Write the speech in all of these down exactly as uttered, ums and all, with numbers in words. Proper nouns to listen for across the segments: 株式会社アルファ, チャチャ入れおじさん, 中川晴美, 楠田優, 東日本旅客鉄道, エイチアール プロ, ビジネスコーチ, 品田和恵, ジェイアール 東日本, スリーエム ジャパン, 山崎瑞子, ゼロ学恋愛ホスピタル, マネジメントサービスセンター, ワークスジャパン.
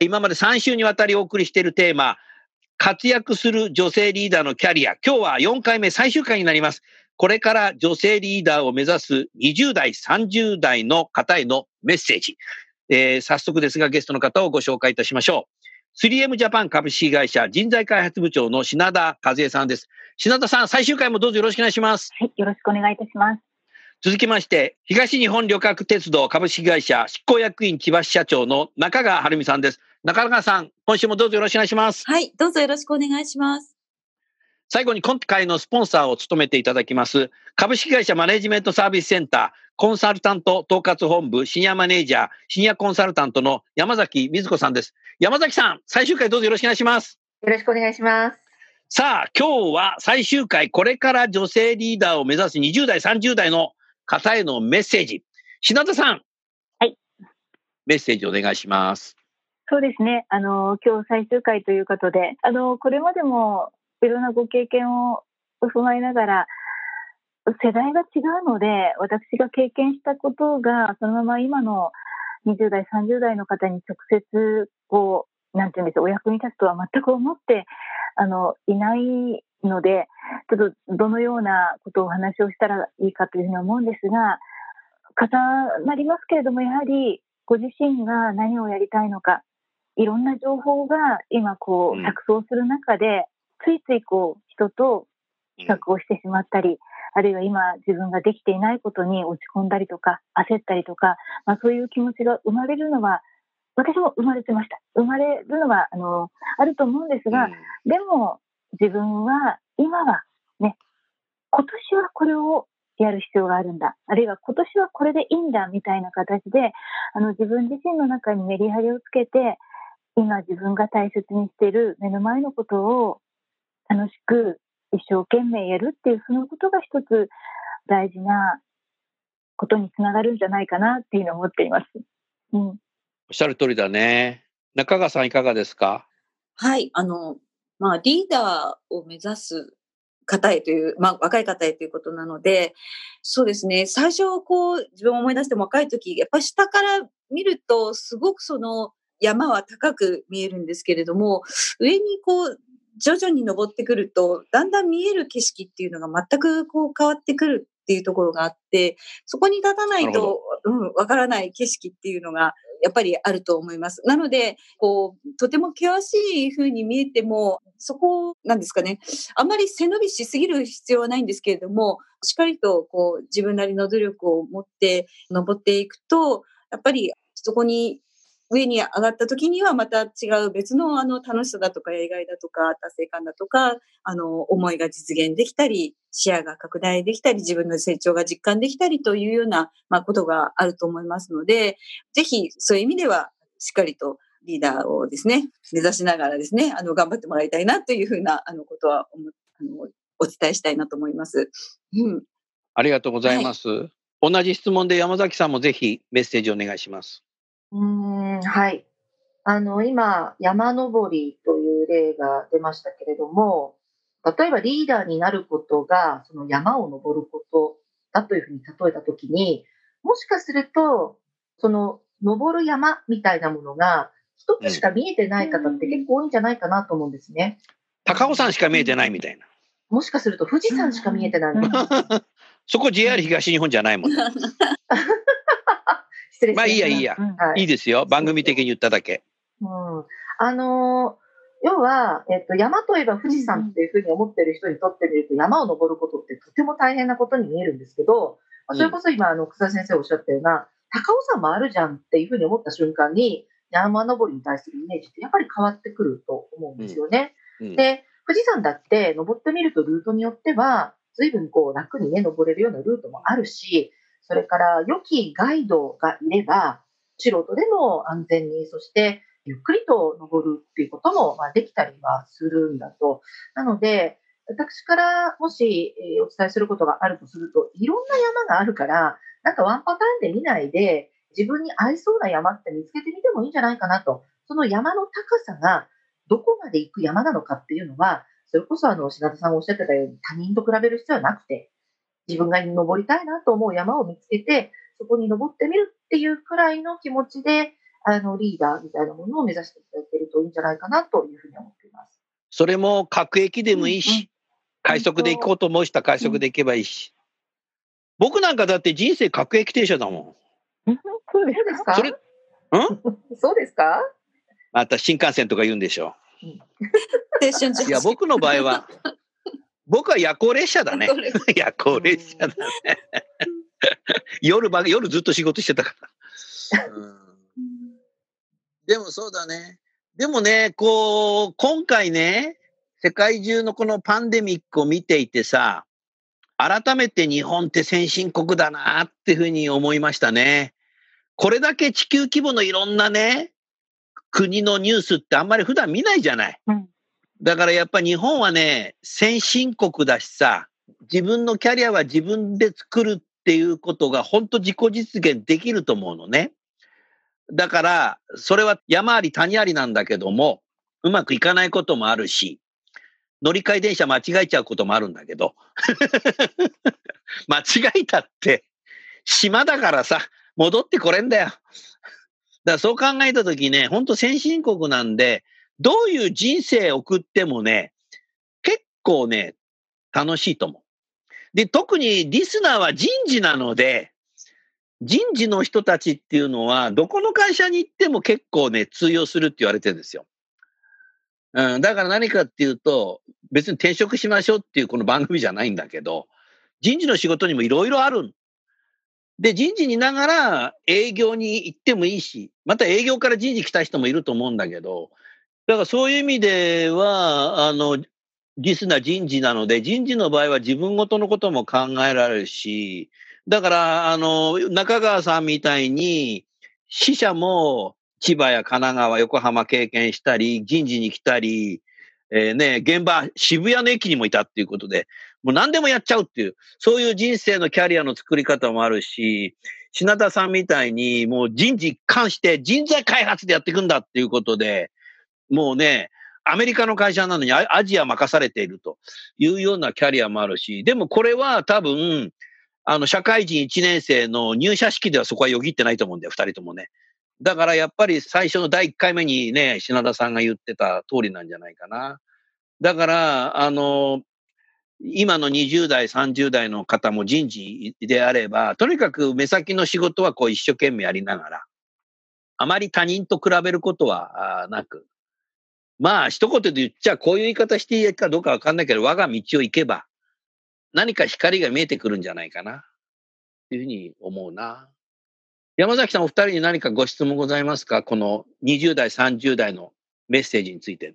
今までさん週にわたりお送りしているテーマ、活躍する女性リーダーのキャリア。今日はよんかいめ、最終回になります。これから女性リーダーを目指すにじゅう代さんじゅう代の方へのメッセージ、えー、早速ですがゲストの方をご紹介いたしましょう。 スリーエム ジャパン株式会社人材開発部長の品田和恵さんです。品田さん、最終回もどうぞよろしくお願いします。はい、よろしくお願いいたします。続きまして、東日本旅客鉄道株式会社執行役員千葉支社長の中川晴美さんです。中川さん、今週もどうぞよろしくお願いします。はい、どうぞよろしくお願いします。最後に今回のスポンサーを務めていただきます、株式会社マネジメントサービスセンター、コンサルタント統括本部シニアマネージャー、シニアコンサルタントの山崎瑞子さんです。山崎さん、最終回どうぞよろしくお願いします。よろしくお願いします。さあ、今日は最終回、これから女性リーダーを目指すにじゅう代、さんじゅう代の方へのメッセージ、品田さん、はい、メッセージお願いします。そうですね、あの今日最終回ということで、あのこれまでもいろんなご経験を備えながら、世代が違うので私が経験したことがそのまま今のにじゅう代さんじゅう代の方に直接こう、なんていうんですか、お役に立つとは全く思ってあのいないので、ちょっとどのようなことをお話をしたらいいかというふうに思うんですが、重なりますけれども、やはりご自身が何をやりたいのか、いろんな情報が今こう錯綜する中で、うん、ついついこう人と比較をしてしまったり、うん、あるいは今自分ができていないことに落ち込んだりとか焦ったりとか、まあ、そういう気持ちが生まれるのは、私も生まれてました。生まれるのはあのあると思うんですが、うん、でも自分は今はね、今年はこれをやる必要があるんだ、あるいは今年はこれでいいんだみたいな形で、あの自分自身の中にメリハリをつけて、今自分が大切にしている目の前のことを楽しく一生懸命やるっていう、そのことが一つ大事なことにつながるんじゃないかなっていうのを思っています。うん、おっしゃる通りだね。中川さんいかがですか？はい、あのまあ、リーダーを目指す方へという、まあ、若い方へということなので、そうですね、最初こう自分を思い出しても、若い時やっぱり下から見るとすごくその山は高く見えるんですけれども、上にこう徐々に登ってくるとだんだん見える景色っていうのが全くこう変わってくるっていうところがあって、そこに立たないとうん、わからない景色っていうのがやっぱりあると思います。なので、こう、とても険しい風に見えても、そこ、なんですかね、あまり背伸びしすぎる必要はないんですけれども、しっかりと、こう、自分なりの努力を持って登っていくと、やっぱり、そこに、上に上がった時にはまた違う別のあの楽しさだとかやりがいだとか達成感だとか、あの思いが実現できたり、視野が拡大できたり、自分の成長が実感できたりというような、まあ、ことがあると思いますので、ぜひそういう意味ではしっかりとリーダーをですね、目指しながらですね、あの頑張ってもらいたいなというふうなあのことはお、あのお伝えしたいなと思います。うん、ありがとうございます。はい、同じ質問で山崎さんもぜひメッセージお願いします。うーん、はい。あの、今、山登りという例が出ましたけれども、例えばリーダーになることが、その山を登ることだというふうに例えたときに、もしかすると、その登る山みたいなものが、一つしか見えてない方って結構多いんじゃないかなと思うんですね。うん、高尾山しか見えてないみたいな。もしかすると富士山しか見えてない。そこ ジェイアール 東日本じゃないもんね。まあいいやいいや、うん、はい、いいですよ、番組的に言っただけ。うん、あの要は、えっと、山といえば富士山っていうふうに思ってる人にとってみると、山を登ることってとても大変なことに見えるんですけど、まあ、それこそ今あの草先生おっしゃったような高尾山もあるじゃんっていうふうに思った瞬間に山登りに対するイメージってやっぱり変わってくると思うんですよね、うんうん、で富士山だって登ってみるとルートによっては随分こう楽にね登れるようなルートもあるし、それから良きガイドがいれば素人でも安全にそしてゆっくりと登るっていうこともまあできたりはするんだと。なので私からもしお伝えすることがあるとすると、いろんな山があるからなんかワンパターンで見ないで自分に合いそうな山って見つけてみてもいいんじゃないかなと。その山の高さがどこまで行く山なのかっていうのは、それこそあの品田さんがおっしゃってたように他人と比べる必要はなくて、自分が登りたいなと思う山を見つけてそこに登ってみるっていうくらいの気持ちであのリーダーみたいなものを目指していただけるといいんじゃないかなというふうに思っています。それも各駅でもいいし、うんうん、快速で行こうと思う人は快速で行けばいいし、うん、僕なんかだって人生各駅停車だもん。そうですか？それ、ん？そうですか？また新幹線とか言うんでしょう。いや僕の場合は僕は夜行列車だね。夜行列車だね。夜ば夜ずっと仕事してたから。うんでもそうだね。でもね、こう、今回ね、世界中のこのパンデミックを見ていてさ、改めて日本って先進国だなっていうふうに思いましたね。これだけ地球規模のいろんなね、国のニュースってあんまり普段見ないじゃない。うん、だからやっぱ日本はね、先進国だしさ、自分のキャリアは自分で作るっていうことが本当自己実現できると思うのね。だからそれは山あり谷ありなんだけども、うまくいかないこともあるし、乗り換え電車間違えちゃうこともあるんだけど間違えたって島だからさ、戻ってこれんだよ。だからそう考えた時ね、本当先進国なんで、どういう人生送ってもね、結構ね楽しいと思う。で特にリスナーは人事なので、人事の人たちっていうのはどこの会社に行っても結構ね通用するって言われてるんですよ、うん、だから何かっていうと、別に転職しましょうっていうこの番組じゃないんだけど、人事の仕事にもいろいろある。で人事にながら営業に行ってもいいし、また営業から人事来た人もいると思うんだけど、だからそういう意味ではあのリスナー人事なので、人事の場合は自分ごとのことも考えられるし、だからあの中川さんみたいに支社も千葉や神奈川、横浜経験したり、人事に来たり、えーね、現場渋谷の駅にもいたっていうことで、もう何でもやっちゃうっていう、そういう人生のキャリアの作り方もあるし、品田さんみたいにもう人事一貫して人材開発でやっていくんだっていうことで、もうねアメリカの会社なのにアジア任されているというようなキャリアもあるし、でもこれは多分あの、社会人いちねん生の入社式ではそこはよぎってないと思うんだよ、ふたりともね。だからやっぱり最初のだいいっかいめにね、品田さんが言ってた通りなんじゃないかな。だから、あの、今のにじゅう代、さんじゅう代の方も人事であれば、とにかく目先の仕事はこう一生懸命やりながら、あまり他人と比べることはなく、まあ一言で言っちゃこういう言い方していいかどうかわかんないけど、我が道を行けば、何か光が見えてくるんじゃないかなっていうふうに思うな。山崎さん、お二人に何かご質問ございますか？このにじゅう代さんじゅう代のメッセージについて。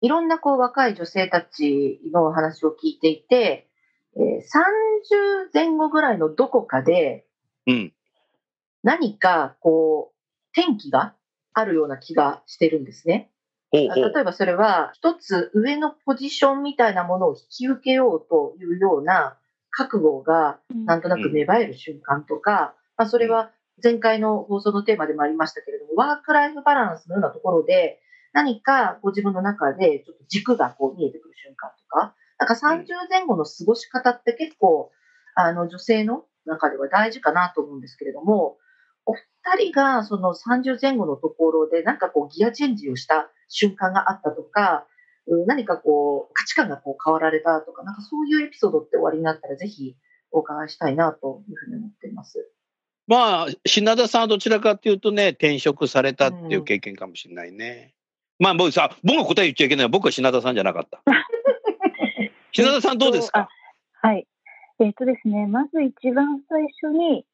いろんなこう若い女性たちの話を聞いていて、えー、さんじゅう前後ぐらいのどこかで、うん、何かこう転機があるような気がしてるんですね。例えばそれは一つ上のポジションみたいなものを引き受けようというような覚悟がなんとなく芽生える瞬間とか、まあ、それは前回の放送のテーマでもありましたけれども、ワークライフバランスのようなところで何かご自分の中でちょっと軸がこう見えてくる瞬間とか、なんかさんじゅう前後の過ごし方って結構あの女性の中では大事かなと思うんですけれども、お二人がそのさんじゅう前後のところでなんかこうギアチェンジをした瞬間があったとか、何かこう価値観がこう変わられたとか、なんかそういうエピソードっておありになったらぜひお伺いしたいなというふうに思っています。まあ品田さんはどちらかというとね、転職されたっていう経験かもしれないね。まあもうさ、僕の答え言っちゃいけない。僕は品田さんじゃなかった。品田さんどうですか？えっと、はい。えっとですね、まず一番最初に、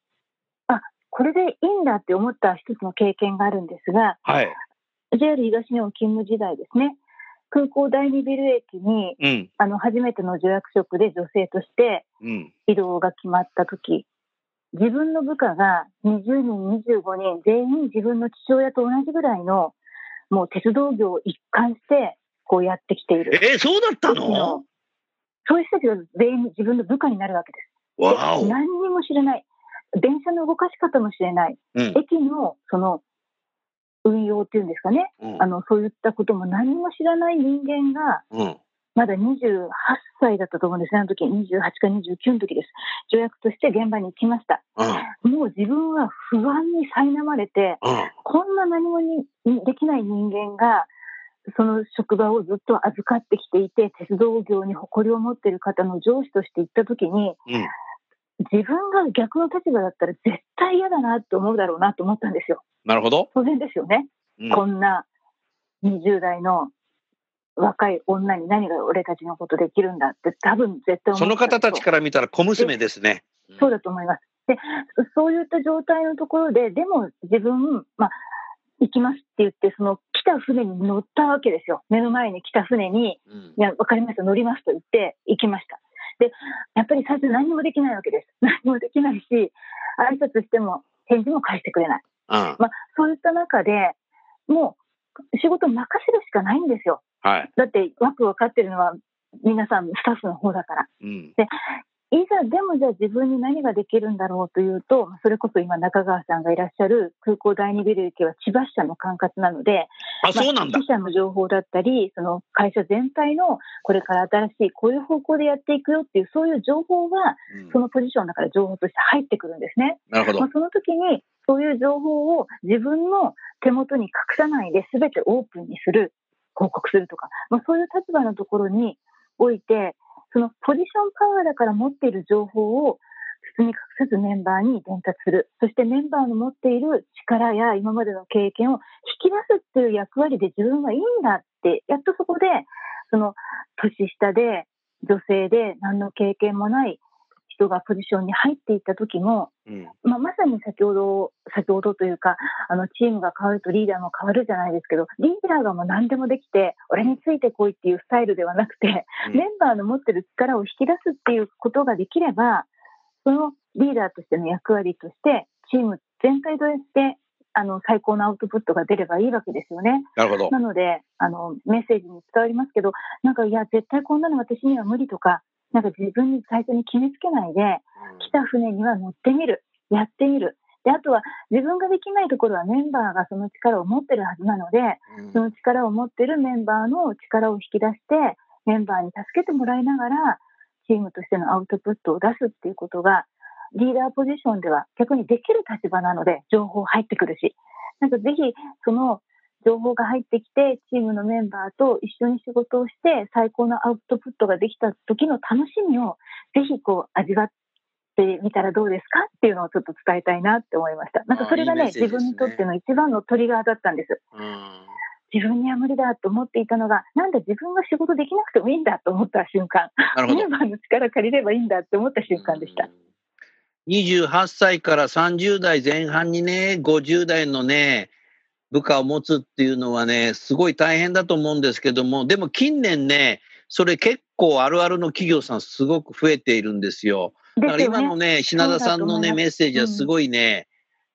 あ、これでいいんだって思った一つの経験があるんですが、はい、ジェイアール 東日本勤務時代ですね、空港第二ビル駅に、うん、あの初めての助役職で女性として移動が決まった時、うん、自分の部下がにじゅうにんにじゅうごにん全員自分の父親と同じぐらいのもう鉄道業を一貫してこうやってきている。えー、そうだったの？そういう人たちが全員自分の部下になるわけです。わお。何にも知れない。電車の動かし方も知れない。うん、駅のその運用っていうんですかね、うん、あのそういったことも何も知らない人間が、うん、まだにじゅうはっさいだったと思うんですね。あの時にじゅうはちかにじゅうきゅうの時です。助役として現場に行きました。うん、もう自分は不安に苛まれて、うん、こんな何もにできない人間がその職場をずっと預かってきていて、鉄道業に誇りを持っている方の上司として行った時に、うん、自分が逆の立場だったら絶対嫌だなと思うだろうなと思ったんですよ。なるほど。当然ですよね、うん、こんなにじゅう代の若い女に何が俺たちのことできるんだって多分絶対思った。その方たちから見たら小娘ですね。で、そうだと思います。で、そういった状態のところで、でも自分、まあ、行きますって言ってその来た船に乗ったわけですよ。目の前に来た船に、うん、いや分かりました、乗りますと言って行きました。でやっぱり最初何もできないわけです。何もできないし、挨拶しても返事も返してくれない、うん、まあ、そういった中でもう仕事任せるしかないんですよ、はい、だって枠分かってるのは皆さんスタッフの方だから、うん、でいざでもじゃあ自分に何ができるんだろうというと、それこそ今中川さんがいらっしゃる空港第二ビル駅は千葉支社の管轄なので、あ、そうなんだ。まあ、支社の情報だったり、その会社全体のこれから新しいこういう方向でやっていくよっていうそういう情報が、うん、そのポジションだから情報として入ってくるんですね。なるほど。まあ、その時にそういう情報を自分の手元に隠さないで全てオープンにする、報告するとか、まあ、そういう立場のところにおいて、そのポジションパワーだから持っている情報を包み隠さずメンバーに伝達する。そしてメンバーの持っている力や今までの経験を引き出すっていう役割で自分はいいんだって、やっとそこで、その年下で女性で何の経験もない人がポジションに入っていった時も、うん、まあ、まさに先ほど、先ほどというか、あのチームが変わるとリーダーも変わるじゃないですけど、リーダーがもう何でもできて俺についてこいっていうスタイルではなくて、うん、メンバーの持ってる力を引き出すっていうことができれば、そのリーダーとしての役割としてチーム全体としてあの最高のアウトプットが出ればいいわけですよね。なるほど。なのであのメッセージに伝わりますけど、なんかいや絶対こんなの私には無理とか、なんか自分に最初に決めつけないで、来た船には乗ってみる、やってみる。で、あとは自分ができないところはメンバーがその力を持ってるはずなので、その力を持ってるメンバーの力を引き出して、メンバーに助けてもらいながら、チームとしてのアウトプットを出すっていうことが、リーダーポジションでは逆にできる立場なので、情報入ってくるし、なんかぜひその情報が入ってきてチームのメンバーと一緒に仕事をして最高のアウトプットができた時の楽しみをぜひこう味わってみたらどうですかっていうのをちょっと伝えたいなって思いました。なんかそれが ね, いいね自分にとっての一番のトリガーだったんです。うん、自分には無理だと思っていたのが、なんだ自分が仕事できなくてもいいんだと思った瞬間、メンバーの力借りればいいんだって思った瞬間でした。にじゅうはっさいからさんじゅう代前半にね、ごじゅう代のね部下を持つっていうのはね、すごい大変だと思うんですけども、でも近年ね、それ結構あるあるの企業さんすごく増えているんですよ。だから今のね、品田さんのね、メッセージはすごいね、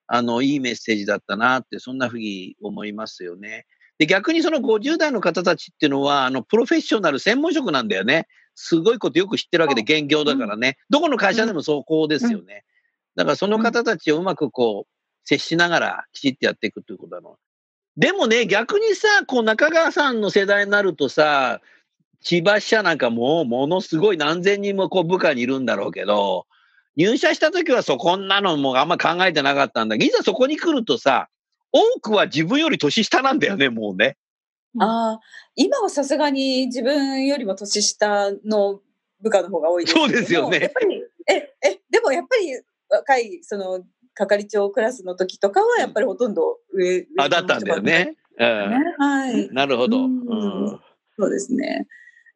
うん、あのいいメッセージだったなってそんなふうに思いますよね。で、逆にそのごじゅう代の方たちっていうのはあのプロフェッショナル専門職なんだよね。すごいことよく知ってるわけで、現業だからね、うん、どこの会社でもそうこうですよね。だからその方たちをうまくこう接しながらきちっとやっていくということだろう。でもね、逆にさ、こう中川さんの世代になるとさ、千葉支社なんかもうものすごい何千人もこう部下にいるんだろうけど、入社した時はそこんなのもあんま考えてなかったんだけど、いざそこに来るとさ、多くは自分より年下なんだよね、もうね。ああ、今はさすがに自分よりも年下の部下の方が多いですけども。そうですよね。やっぱりええでもやっぱり若いその係長クラスの時とかはやっぱりほとんど上、うん、上の人ばっかりだったんだよね。はい。なるほど。うん、そうですね。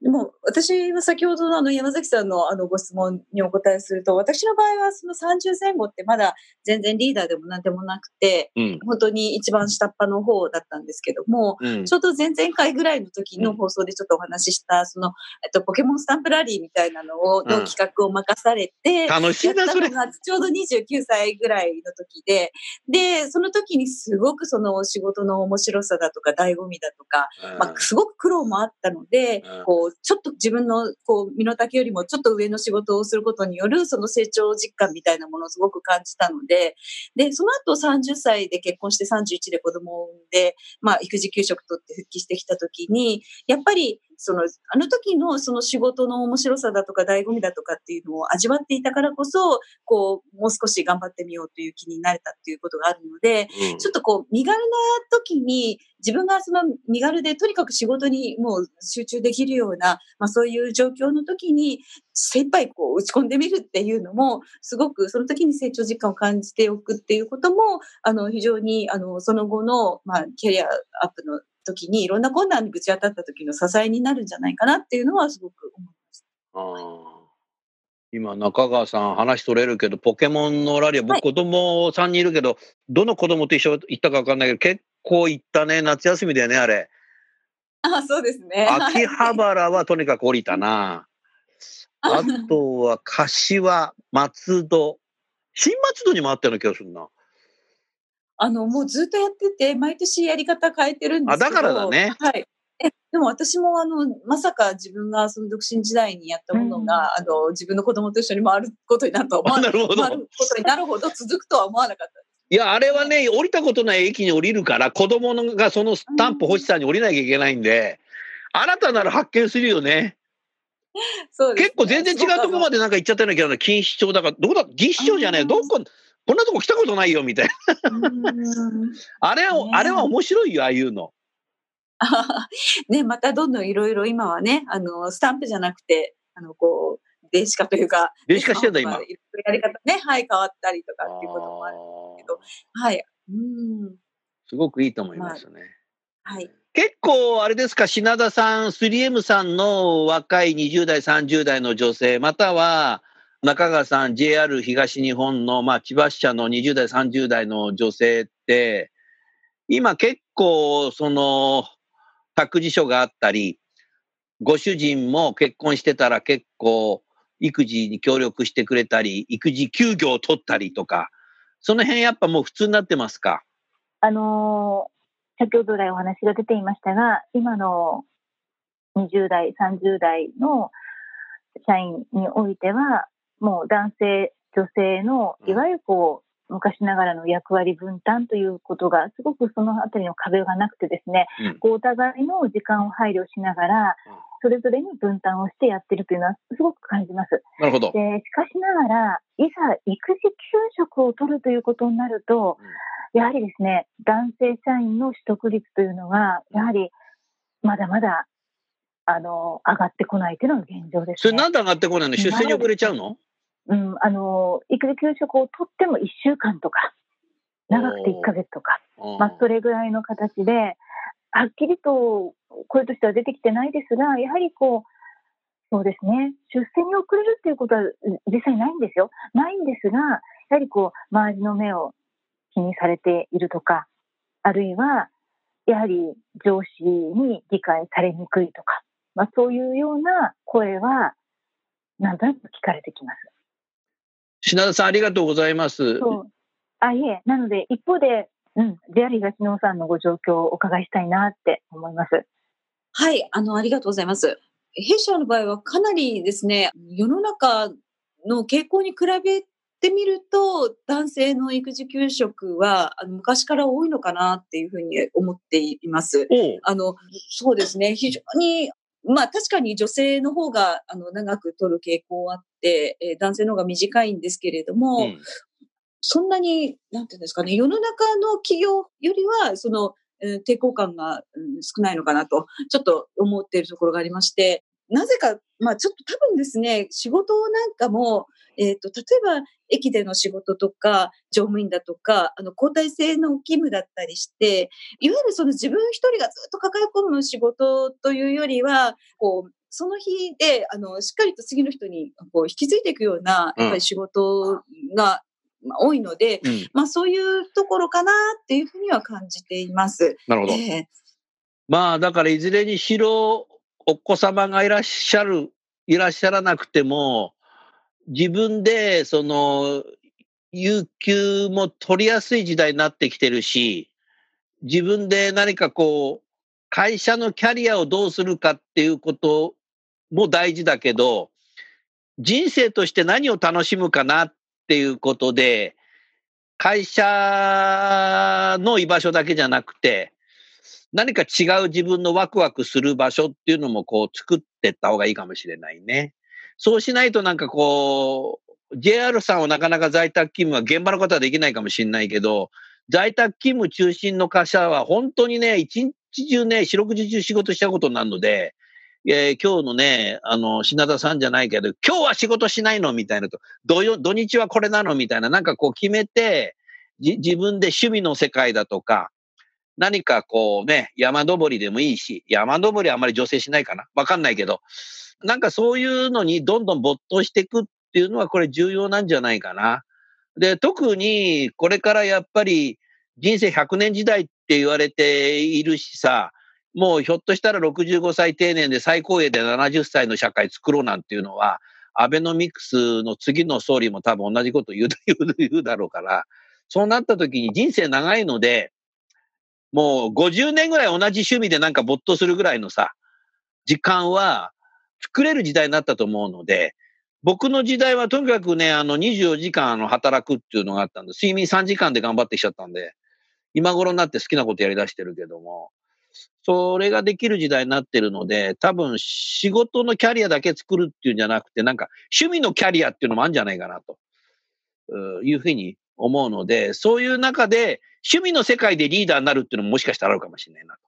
でも私は先ほど の, あの山崎さん の, あのご質問にお答えすると、私の場合はそのさんじゅうぜんごってまだ全然リーダーでもなんでもなくて、うん、本当に一番下っ端の方だったんですけども、うん、ちょうど前々回ぐらいの時の放送でちょっとお話ししたその、えっと、ポケモンスタンプラリーみたいなのをの企画を任されて、うん、楽しいなそれ。やったのがちょうどにじゅうきゅうさいぐらいの時で、でその時にすごくその仕事の面白さだとか醍醐味だとか、うんまあ、すごく苦労もあったので、うん、こうちょっと自分のこう身の丈よりもちょっと上の仕事をすることによるその成長実感みたいなものをすごく感じたので、でその後さんじゅっさいで結婚してさんじゅういちで子供を産んで、まあ、育児休職取って復帰してきた時にやっぱりそのあの時のその仕事の面白さだとか醍醐味だとかっていうのを味わっていたからこそこうもう少し頑張ってみようという気になれたっていうことがあるので、うん、ちょっとこう身軽な時に自分がその身軽でとにかく仕事にもう集中できるような、まあ、そういう状況の時に精一杯こう打ち込んでみるっていうのもすごくその時に成長実感を感じておくっていうこともあの非常にあのその後の、まあ、キャリアアップの時にいろんな困難にぶち当たった時の支えになるんじゃないかなっていうのはすごく思います。ああ、今中川さん話取れるけどポケモンのラリア、僕子供さんにんいるけど、はい、どの子供と一緒行ったか分かんないけど結構行ったね。夏休みだよねあれ。あ、そうですね。秋葉原はとにかく降りたな。あとは柏、松戸、新松戸にもあったような気がするな。あのもうずっとやってて毎年やり方変えてるんですけど。あ、だからだね。はい。えでも私もあのまさか自分がその独身時代にやったものが、うん、あの自分の子供と一緒に回ることになるとは思わなかった。回ることになるほど続くとは思わなかった。いやあれはね、降りたことない駅に降りるから子供がそのスタンプ欲しさに降りなきゃいけないんで、うん、新たなる発見するよね。そうですね。結構全然違うとこまでなんか行っちゃったんだけど、錦糸町だからどこだ、岐阜町じゃない、どこ。こんなとこ来たことないよみたいな。あれは、ね、あれは面白いよああいうの。ね、またどんどんいろいろ今はね、あのスタンプじゃなくてあのこう電子化というか。電子化してんだ今。やり方ね、はい、変わったりとかっていうこともあるんですけど、はい。うん。すごくいいと思いますね。まあ、はい。結構あれですか、品田さん、スリーエム さんの若いにじゅう代さんじゅう代の女性または。中川さん ジェイアール 東日本の、まあ、千葉支社のにじゅう代さんじゅう代の女性って今結構その託児所があったりご主人も結婚してたら結構育児に協力してくれたり育児休業を取ったりとかその辺やっぱもう普通になってますか？あのー、先ほど来お話が出ていましたが今のにじゅう代さんじゅう代の社員においてはもう男性女性のいわゆるこう昔ながらの役割分担ということがすごくそのあたりの壁がなくてですね、うん、こうお互いの時間を配慮しながらそれぞれに分担をしてやってるというのはすごく感じます。なるほど。でしかしながらいざ育児休職を取るということになると、うん、やはりですね男性社員の取得率というのはやはりまだまだあの上がってこないというのが現状ですね。それなんで上がってこないの？出世に遅れちゃうの？うん、あの育児休職を取ってもいっしゅうかんとか長くていっかげつとか、まあ、それぐらいの形ではっきりと声としては出てきてないですがやはりこうそうですね出世に遅れるということは実際ないんですよ。ないんですがやはりこう周りの目を気にされているとかあるいはやはり上司に理解されにくいとか、まあ、そういうような声はなんとなく聞かれてきます。品田さんありがとうございます。そうあいえなので一方で、うん、ジェイアール 東日本さんのご状況をお伺いしたいなって思います。はいあのありがとうございます。弊社の場合はかなりですね世の中の傾向に比べてみると男性の育児休職はあの昔から多いのかなっていうふうに思っています。あのそうですね非常にまあ確かに女性の方があの長く取る傾向はあって、えー、男性の方が短いんですけれども、うん、そんなに、なんていうんですかね、世の中の企業よりは、その、えー、抵抗感が、うん、少ないのかなと、ちょっと思っているところがありまして、なぜか、まあちょっと多分ですね、仕事なんかもえっと、例えば駅での仕事とか乗務員だとか、あの交代制の勤務だったりして、いわゆるその自分一人がずっと抱え込む仕事というよりは、こうその日であのしっかりと次の人にこう引き継いでいくようなやっぱり仕事が、うんまあ、多いので、うんまあ、そういうところかなっていうふうには感じています。なるほど。えー、まあだからいずれにしろお子様がいらっしゃるいらっしゃらなくても自分でその有給も取りやすい時代になってきてるし、自分で何かこう会社のキャリアをどうするかっていうことも大事だけど、人生として何を楽しむかなってっていうことで、会社の居場所だけじゃなくて何か違う自分のワクワクする場所っていうのもこう作ってった方がいいかもしれないね。そうしないとなんかこう ジェイアール さんはなかなか在宅勤務は現場の方はできないかもしれないけど、在宅勤務中心の会社は本当にね一日中ね四六時中仕事しちゃうことになるので、えー、今日のね、あの、品田さんじゃないけど、今日は仕事しないのみたいなと、土、土日はこれなのみたいな、なんかこう決めて、じ、自分で趣味の世界だとか、何かこうね、山登りでもいいし、山登りはあまり女性しないかなわかんないけど、なんかそういうのにどんどん没頭していくっていうのはこれ重要なんじゃないかな。で、特にこれからやっぱり人生ひゃくねん時代って言われているしさ、もうひょっとしたらろくじゅうごさい定年で最高齢でななじゅっさいの社会作ろうなんていうのは、アベノミクスの次の総理も多分同じこと言う、言うだろうから、そうなった時に人生長いので、もうごじゅうねんぐらい同じ趣味でなんか没頭するぐらいのさ、時間は作れる時代になったと思うので、僕の時代はとにかくね、あのにじゅうよじかんの働くっていうのがあったんで、睡眠さんじかんで頑張ってきちゃったんで、今頃になって好きなことやりだしてるけども、それができる時代になってるので、多分仕事のキャリアだけ作るっていうんじゃなくて、なんか趣味のキャリアっていうのもあるんじゃないかなというふうに思うので、そういう中で趣味の世界でリーダーになるっていうのももしかしたらあるかもしれないなと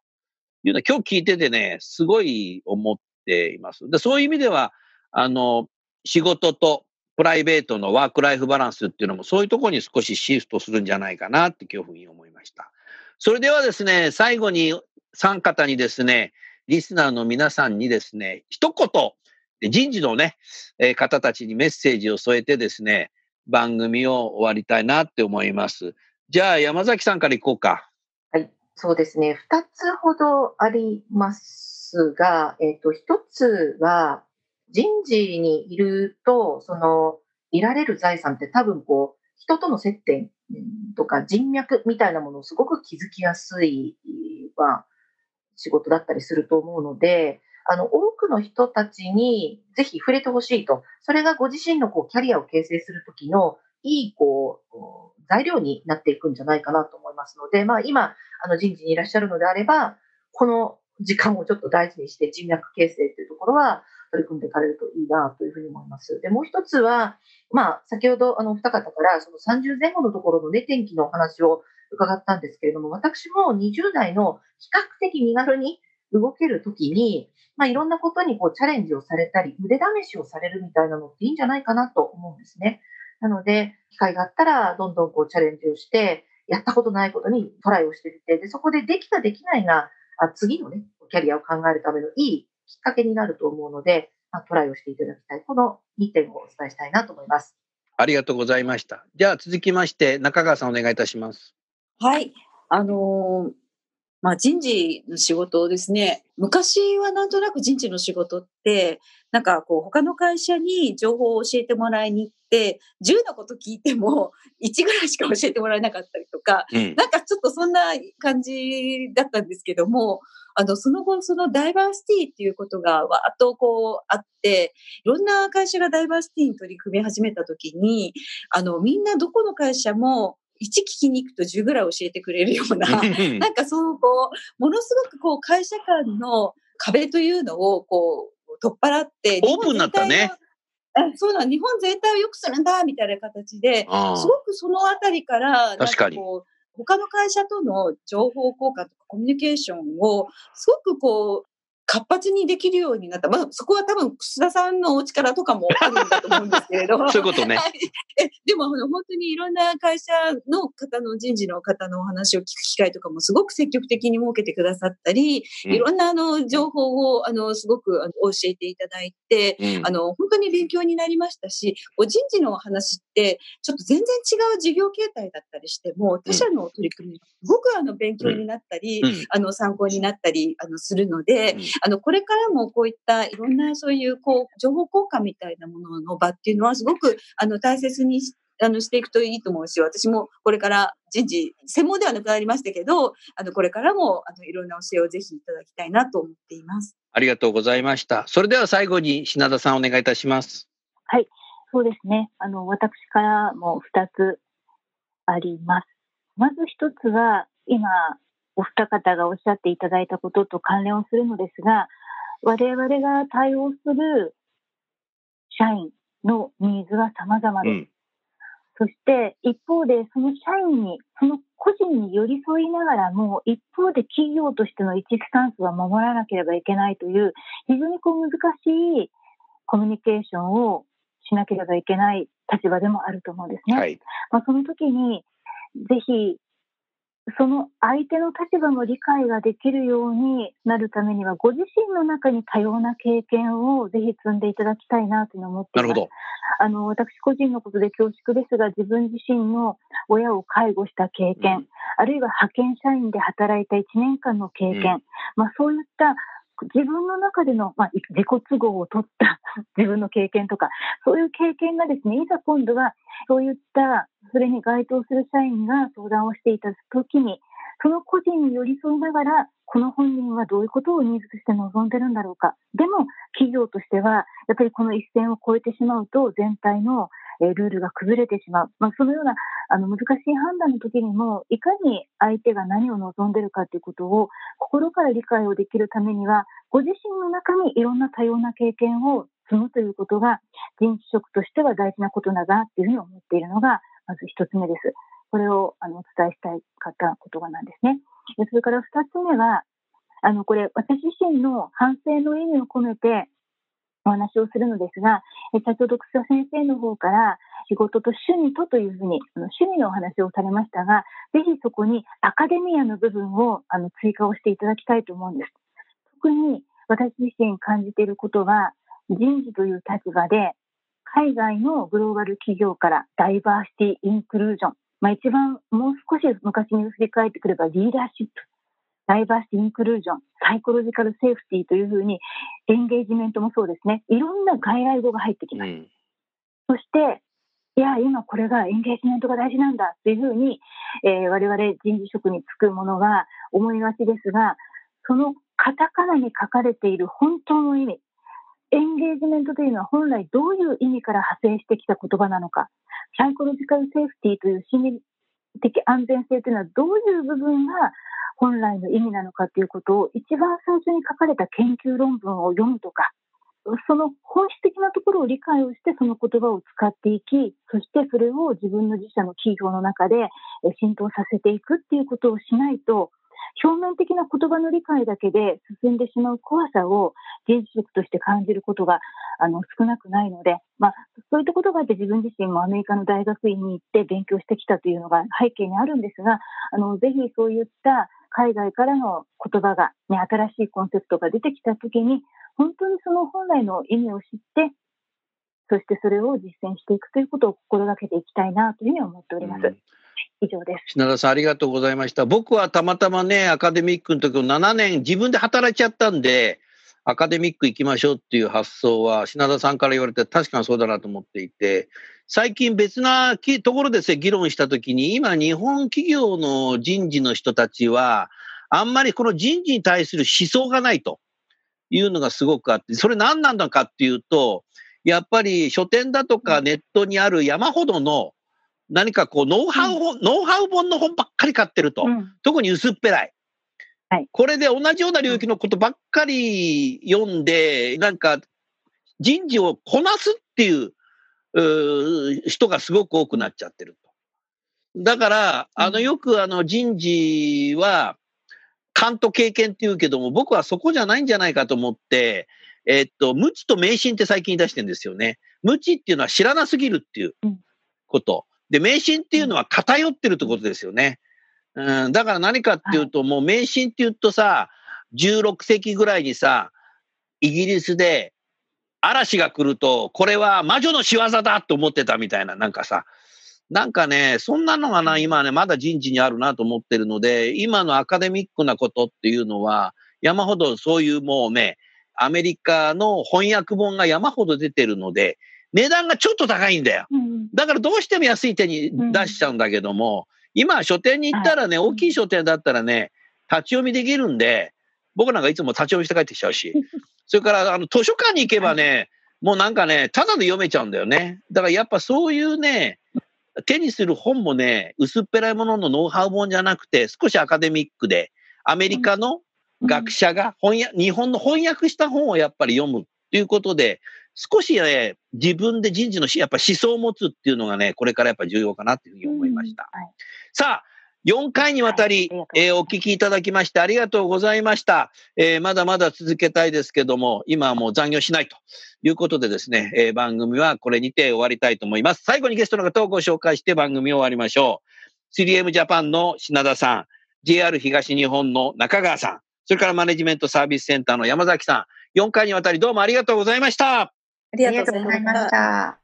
いうのは今日聞いててね、すごい思っています。で、そういう意味では、あの、仕事とプライベートのワークライフバランスっていうのもそういうところに少しシフトするんじゃないかなって今日ふうに思いました。それではですね、最後に三方にですね、リスナーの皆さんにですね、一言、人事のね、えー、方たちにメッセージを添えてですね、番組を終わりたいなって思います。じゃあ、山崎さんからいこうか。はい、そうですね。二つほどありますが、えっと、一つは、人事にいると、その、いられる財産って多分こう、人との接点とか人脈みたいなものをすごく築きやすい、まあ、仕事だったりすると思うので、あの多くの人たちにぜひ触れてほしいと、それがご自身のこうキャリアを形成するときのいいこう材料になっていくんじゃないかなと思いますので、まあ、今あの人事にいらっしゃるのであれば、この時間をちょっと大事にして人脈形成というところは取り組んでいかれるといいなというふうに思います。でもう一つは、まあ、先ほどあのお二方からそのさんじゅうぜん後のところの、ね、天気のお話を伺ったんですけれども、私もにじゅうだいの比較的身軽に動けるときに、まあ、いろんなことにこうチャレンジをされたり腕試しをされるみたいなのっていいんじゃないかなと思うんですね。なので機会があったらどんどんこうチャレンジをして、やったことないことにトライをしてみて、でそこでできたできないが次の、ね、キャリアを考えるためのいいきっかけになると思うので、まあ、トライをしていただきたい、このにてんをお伝えしたいなと思います。ありがとうございました。じゃあ続きまして中川さんお願いいたします。はい、あのーまあ、人事の仕事をですね、昔はなんとなく人事の仕事って、なんかこう他の会社に情報を教えてもらいに行って、じゅうのこと聞いてもいちぐらいしか教えてもらえなかったりとか、うん、なんかちょっとそんな感じだったんですけども、あの、その後、そのダイバーシティっていうことがわーっとこうあって、いろんな会社がダイバーシティに取り組み始めたときに、あの、みんなどこの会社も、いち聞きに行くとじゅうぐらい教えてくれるような、なんかそうこう、ものすごくこう会社間の壁というのをこう取っ払って、オープンになったね。そうなの、日本全体を良くするんだみたいな形で、すごくそのあたりから、確かに。他の会社との情報交換とかコミュニケーションをすごくこう、活発にできるようになった。まあ、そこは多分、楠田さんのお力とかもあるんだと思うんですけれど。そういうことね。え、でも、本当にいろんな会社の方の人事の方のお話を聞く機会とかもすごく積極的に設けてくださったり、いろんなあの情報をあのすごくあの教えていただいて、うん、あの本当に勉強になりましたし、お人事のお話って、ちょっと全然違う事業形態だったりしても、他社の取り組みがすごくあの勉強になったり、うん、あの参考になったりあのするので、うん、あのこれからもこういったいろんなそういうこう情報交換みたいなものの場っていうのはすごくあの大切にし、あのしていくといいと思うし、私もこれから人事専門ではなくなりましたけど、あのこれからもあのいろんな教えをぜひいただきたいなと思っています。ありがとうございました。それでは最後に品田さんお願いいたします。はい、そうですね、あの私からもふたつあります。まずひとつは今お二方がおっしゃっていただいたことと関連をするのですが、我々が対応する社員のニーズは様々です、うん。そして一方でその社員に、その個人に寄り添いながらも、一方で企業としての一スタンスは守らなければいけないという、非常にこう難しいコミュニケーションをしなければいけない立場でもあると思うんですね。はい、まあ、その時にぜひその相手の立場も理解ができるようになるためには、ご自身の中に多様な経験をぜひ積んでいただきたいなというのを思っています。なるほど。あの私個人のことで恐縮ですが、自分自身の親を介護した経験、うん、あるいは派遣社員で働いたいちねんかんの経験、うん、まあ、そういった自分の中での、まあ、自己都合を取った自分の経験とか、そういう経験がですね、いざ今度はそういったそれに該当する社員が相談をしていたときに、その個人に寄り添いながら、この本人はどういうことをニーズとして望んでるんだろうか。でも企業としてはやっぱりこの一線を越えてしまうと全体のルールが崩れてしまう、まあ、そのようなあの難しい判断の時にも、いかに相手が何を望んでるかということを心から理解をできるためには、ご自身の中にいろんな多様な経験を積むということが人事職としては大事なことだなというふうに思っているのがまず一つ目です。これをあのお伝えしたいかったことがなんですね。それから二つ目は、あのこれ私自身の反省の意味を込めてお話をするのですが、先ほど楠田先生の方から仕事と趣味とというふうに趣味のお話をされましたが、ぜひそこにアカデミアの部分をあの追加をしていただきたいと思うんです。特に私自身感じていることは、人事という立場で海外のグローバル企業からダイバーシティインクルージョン、まあ、一番もう少し昔に振り返ってくればリーダーシップ、ダイバーシティインクルージョン、サイコロジカルセーフティーというふうに、エンゲージメントもそうですね、いろんな外来語が入ってきます、うん、そしていや今これがエンゲージメントが大事なんだというふうに、えー、我々人事職に就くものは思いがちですが、そのカタカナに書かれている本当の意味、エンゲージメントというのは本来どういう意味から派生してきた言葉なのか、サイコロジカルセーフティーという心理的安全性というのはどういう部分が本来の意味なのかということを、一番最初に書かれた研究論文を読むとか、その本質的なところを理解をしてその言葉を使っていき、そしてそれを自分の自社の企業の中で浸透させていくっていうことをしないと、表面的な言葉の理解だけで進んでしまう怖さを人事職として感じることがあの少なくないので、まあ、そういったことがあって自分自身もアメリカの大学院に行って勉強してきたというのが背景にあるんですが、あのぜひそういった海外からの言葉が、ね、新しいコンセプトが出てきたときに、本当にその本来の意味を知って、そしてそれを実践していくということを心がけていきたいなというふうに思っております。うん、以上です。品田さん、ありがとうございました。僕はたまたまね、アカデミックの時のななねん自分で働いちゃったんで、アカデミック行きましょうっていう発想は品田さんから言われて確かにそうだなと思っていて、最近別なところで、ね、議論したときに、今日本企業の人事の人たちはあんまりこの人事に対する思想がないというのがすごくあって、それ何なんだかっていうと、やっぱり書店だとかネットにある山ほどの何かこうノウハウ、うん、ノウハウ本の本ばっかり買ってると、うん、特に薄っぺらい、はい、これで同じような領域のことばっかり読んで、なんか人事をこなすっていう、うー、人がすごく多くなっちゃってると。だからあのよくあの人事は勘と経験っていうけども、僕はそこじゃないんじゃないかと思って、えっと、無知と迷信って最近出してるんですよね。無知っていうのは知らなすぎるっていうこと。で、迷信っていうのは偏ってるってことですよね。うん、だから何かっていうと、もう迷信って言うとさ、じゅうろくせいきぐらいにさ、イギリスで嵐が来ると、これは魔女の仕業だと思ってたみたいな、なんかさ、なんかね、そんなのがな、今ね、まだ人事にあるなと思ってるので、今のアカデミックなことっていうのは、山ほどそういうもうね、アメリカの翻訳本が山ほど出てるので、値段がちょっと高いんだよ。だからどうしても安い手に出しちゃうんだけども、今書店に行ったらね、大きい書店だったらね、立ち読みできるんで、僕なんかいつも立ち読みして帰ってきちゃうし、それからあの図書館に行けばね、もうなんかね、ただで読めちゃうんだよね。だからやっぱそういうね、手にする本もね、薄っぺらいもののノウハウ本じゃなくて、少しアカデミックで、アメリカの学者が翻訳、日本の翻訳した本をやっぱり読むっていうことで、少しね、自分で人事のやっぱ思想を持つっていうのがね、これからやっぱ重要かなっていうふうに思いました。うん、はい、さあ、よんかいにわたり、はい、えー、お聞きいただきましてありがとうございました。えー、まだまだ続けたいですけども、今はもう残業しないということでですね、えー、番組はこれにて終わりたいと思います。最後にゲストの方をご紹介して番組を終わりましょう。スリーエム ジャパンの品田さん、ジェイアール 東日本の中川さん、それからマネジメントサービスセンターの山崎さん、よんかいにわたりどうもありがとうございました。ありがとうございました。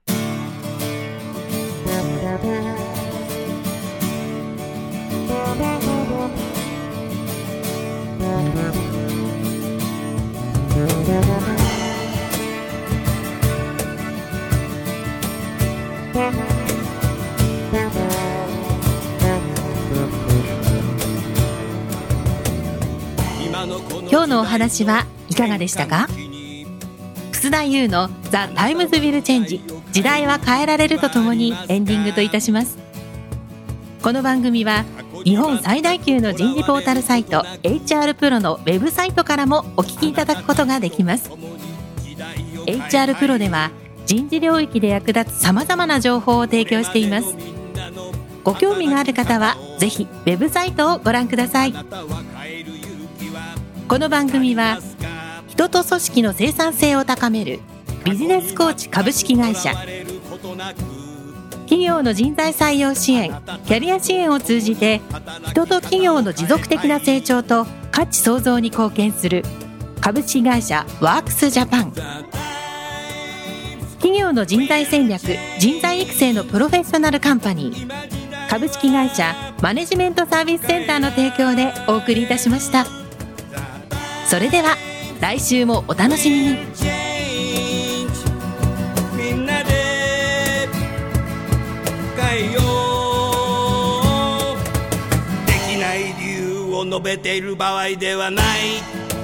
今日のお話はいかがでしたか？楠田優の The Times Will Change 時代は変えられるとともにエンディングといたします。この番組は日本最大級の人事ポータルサイト エイチアール プロのウェブサイトからもお聞きいただくことができます。 エイチアール プロでは人事領域で役立つさまざまな情報を提供しています。ご興味がある方はぜひウェブサイトをご覧ください。この番組は人と組織の生産性を高めるビジネスコーチ株式会社、企業の人材採用支援、キャリア支援を通じて人と企業の持続的な成長と価値創造に貢献する株式会社ワークスジャパン、企業の人材戦略・人材育成のプロフェッショナルカンパニー株式会社マネジメントサービスセンターの提供でお送りいたしました。それでは来週もお楽しみに。できない理由を述べている場合ではない。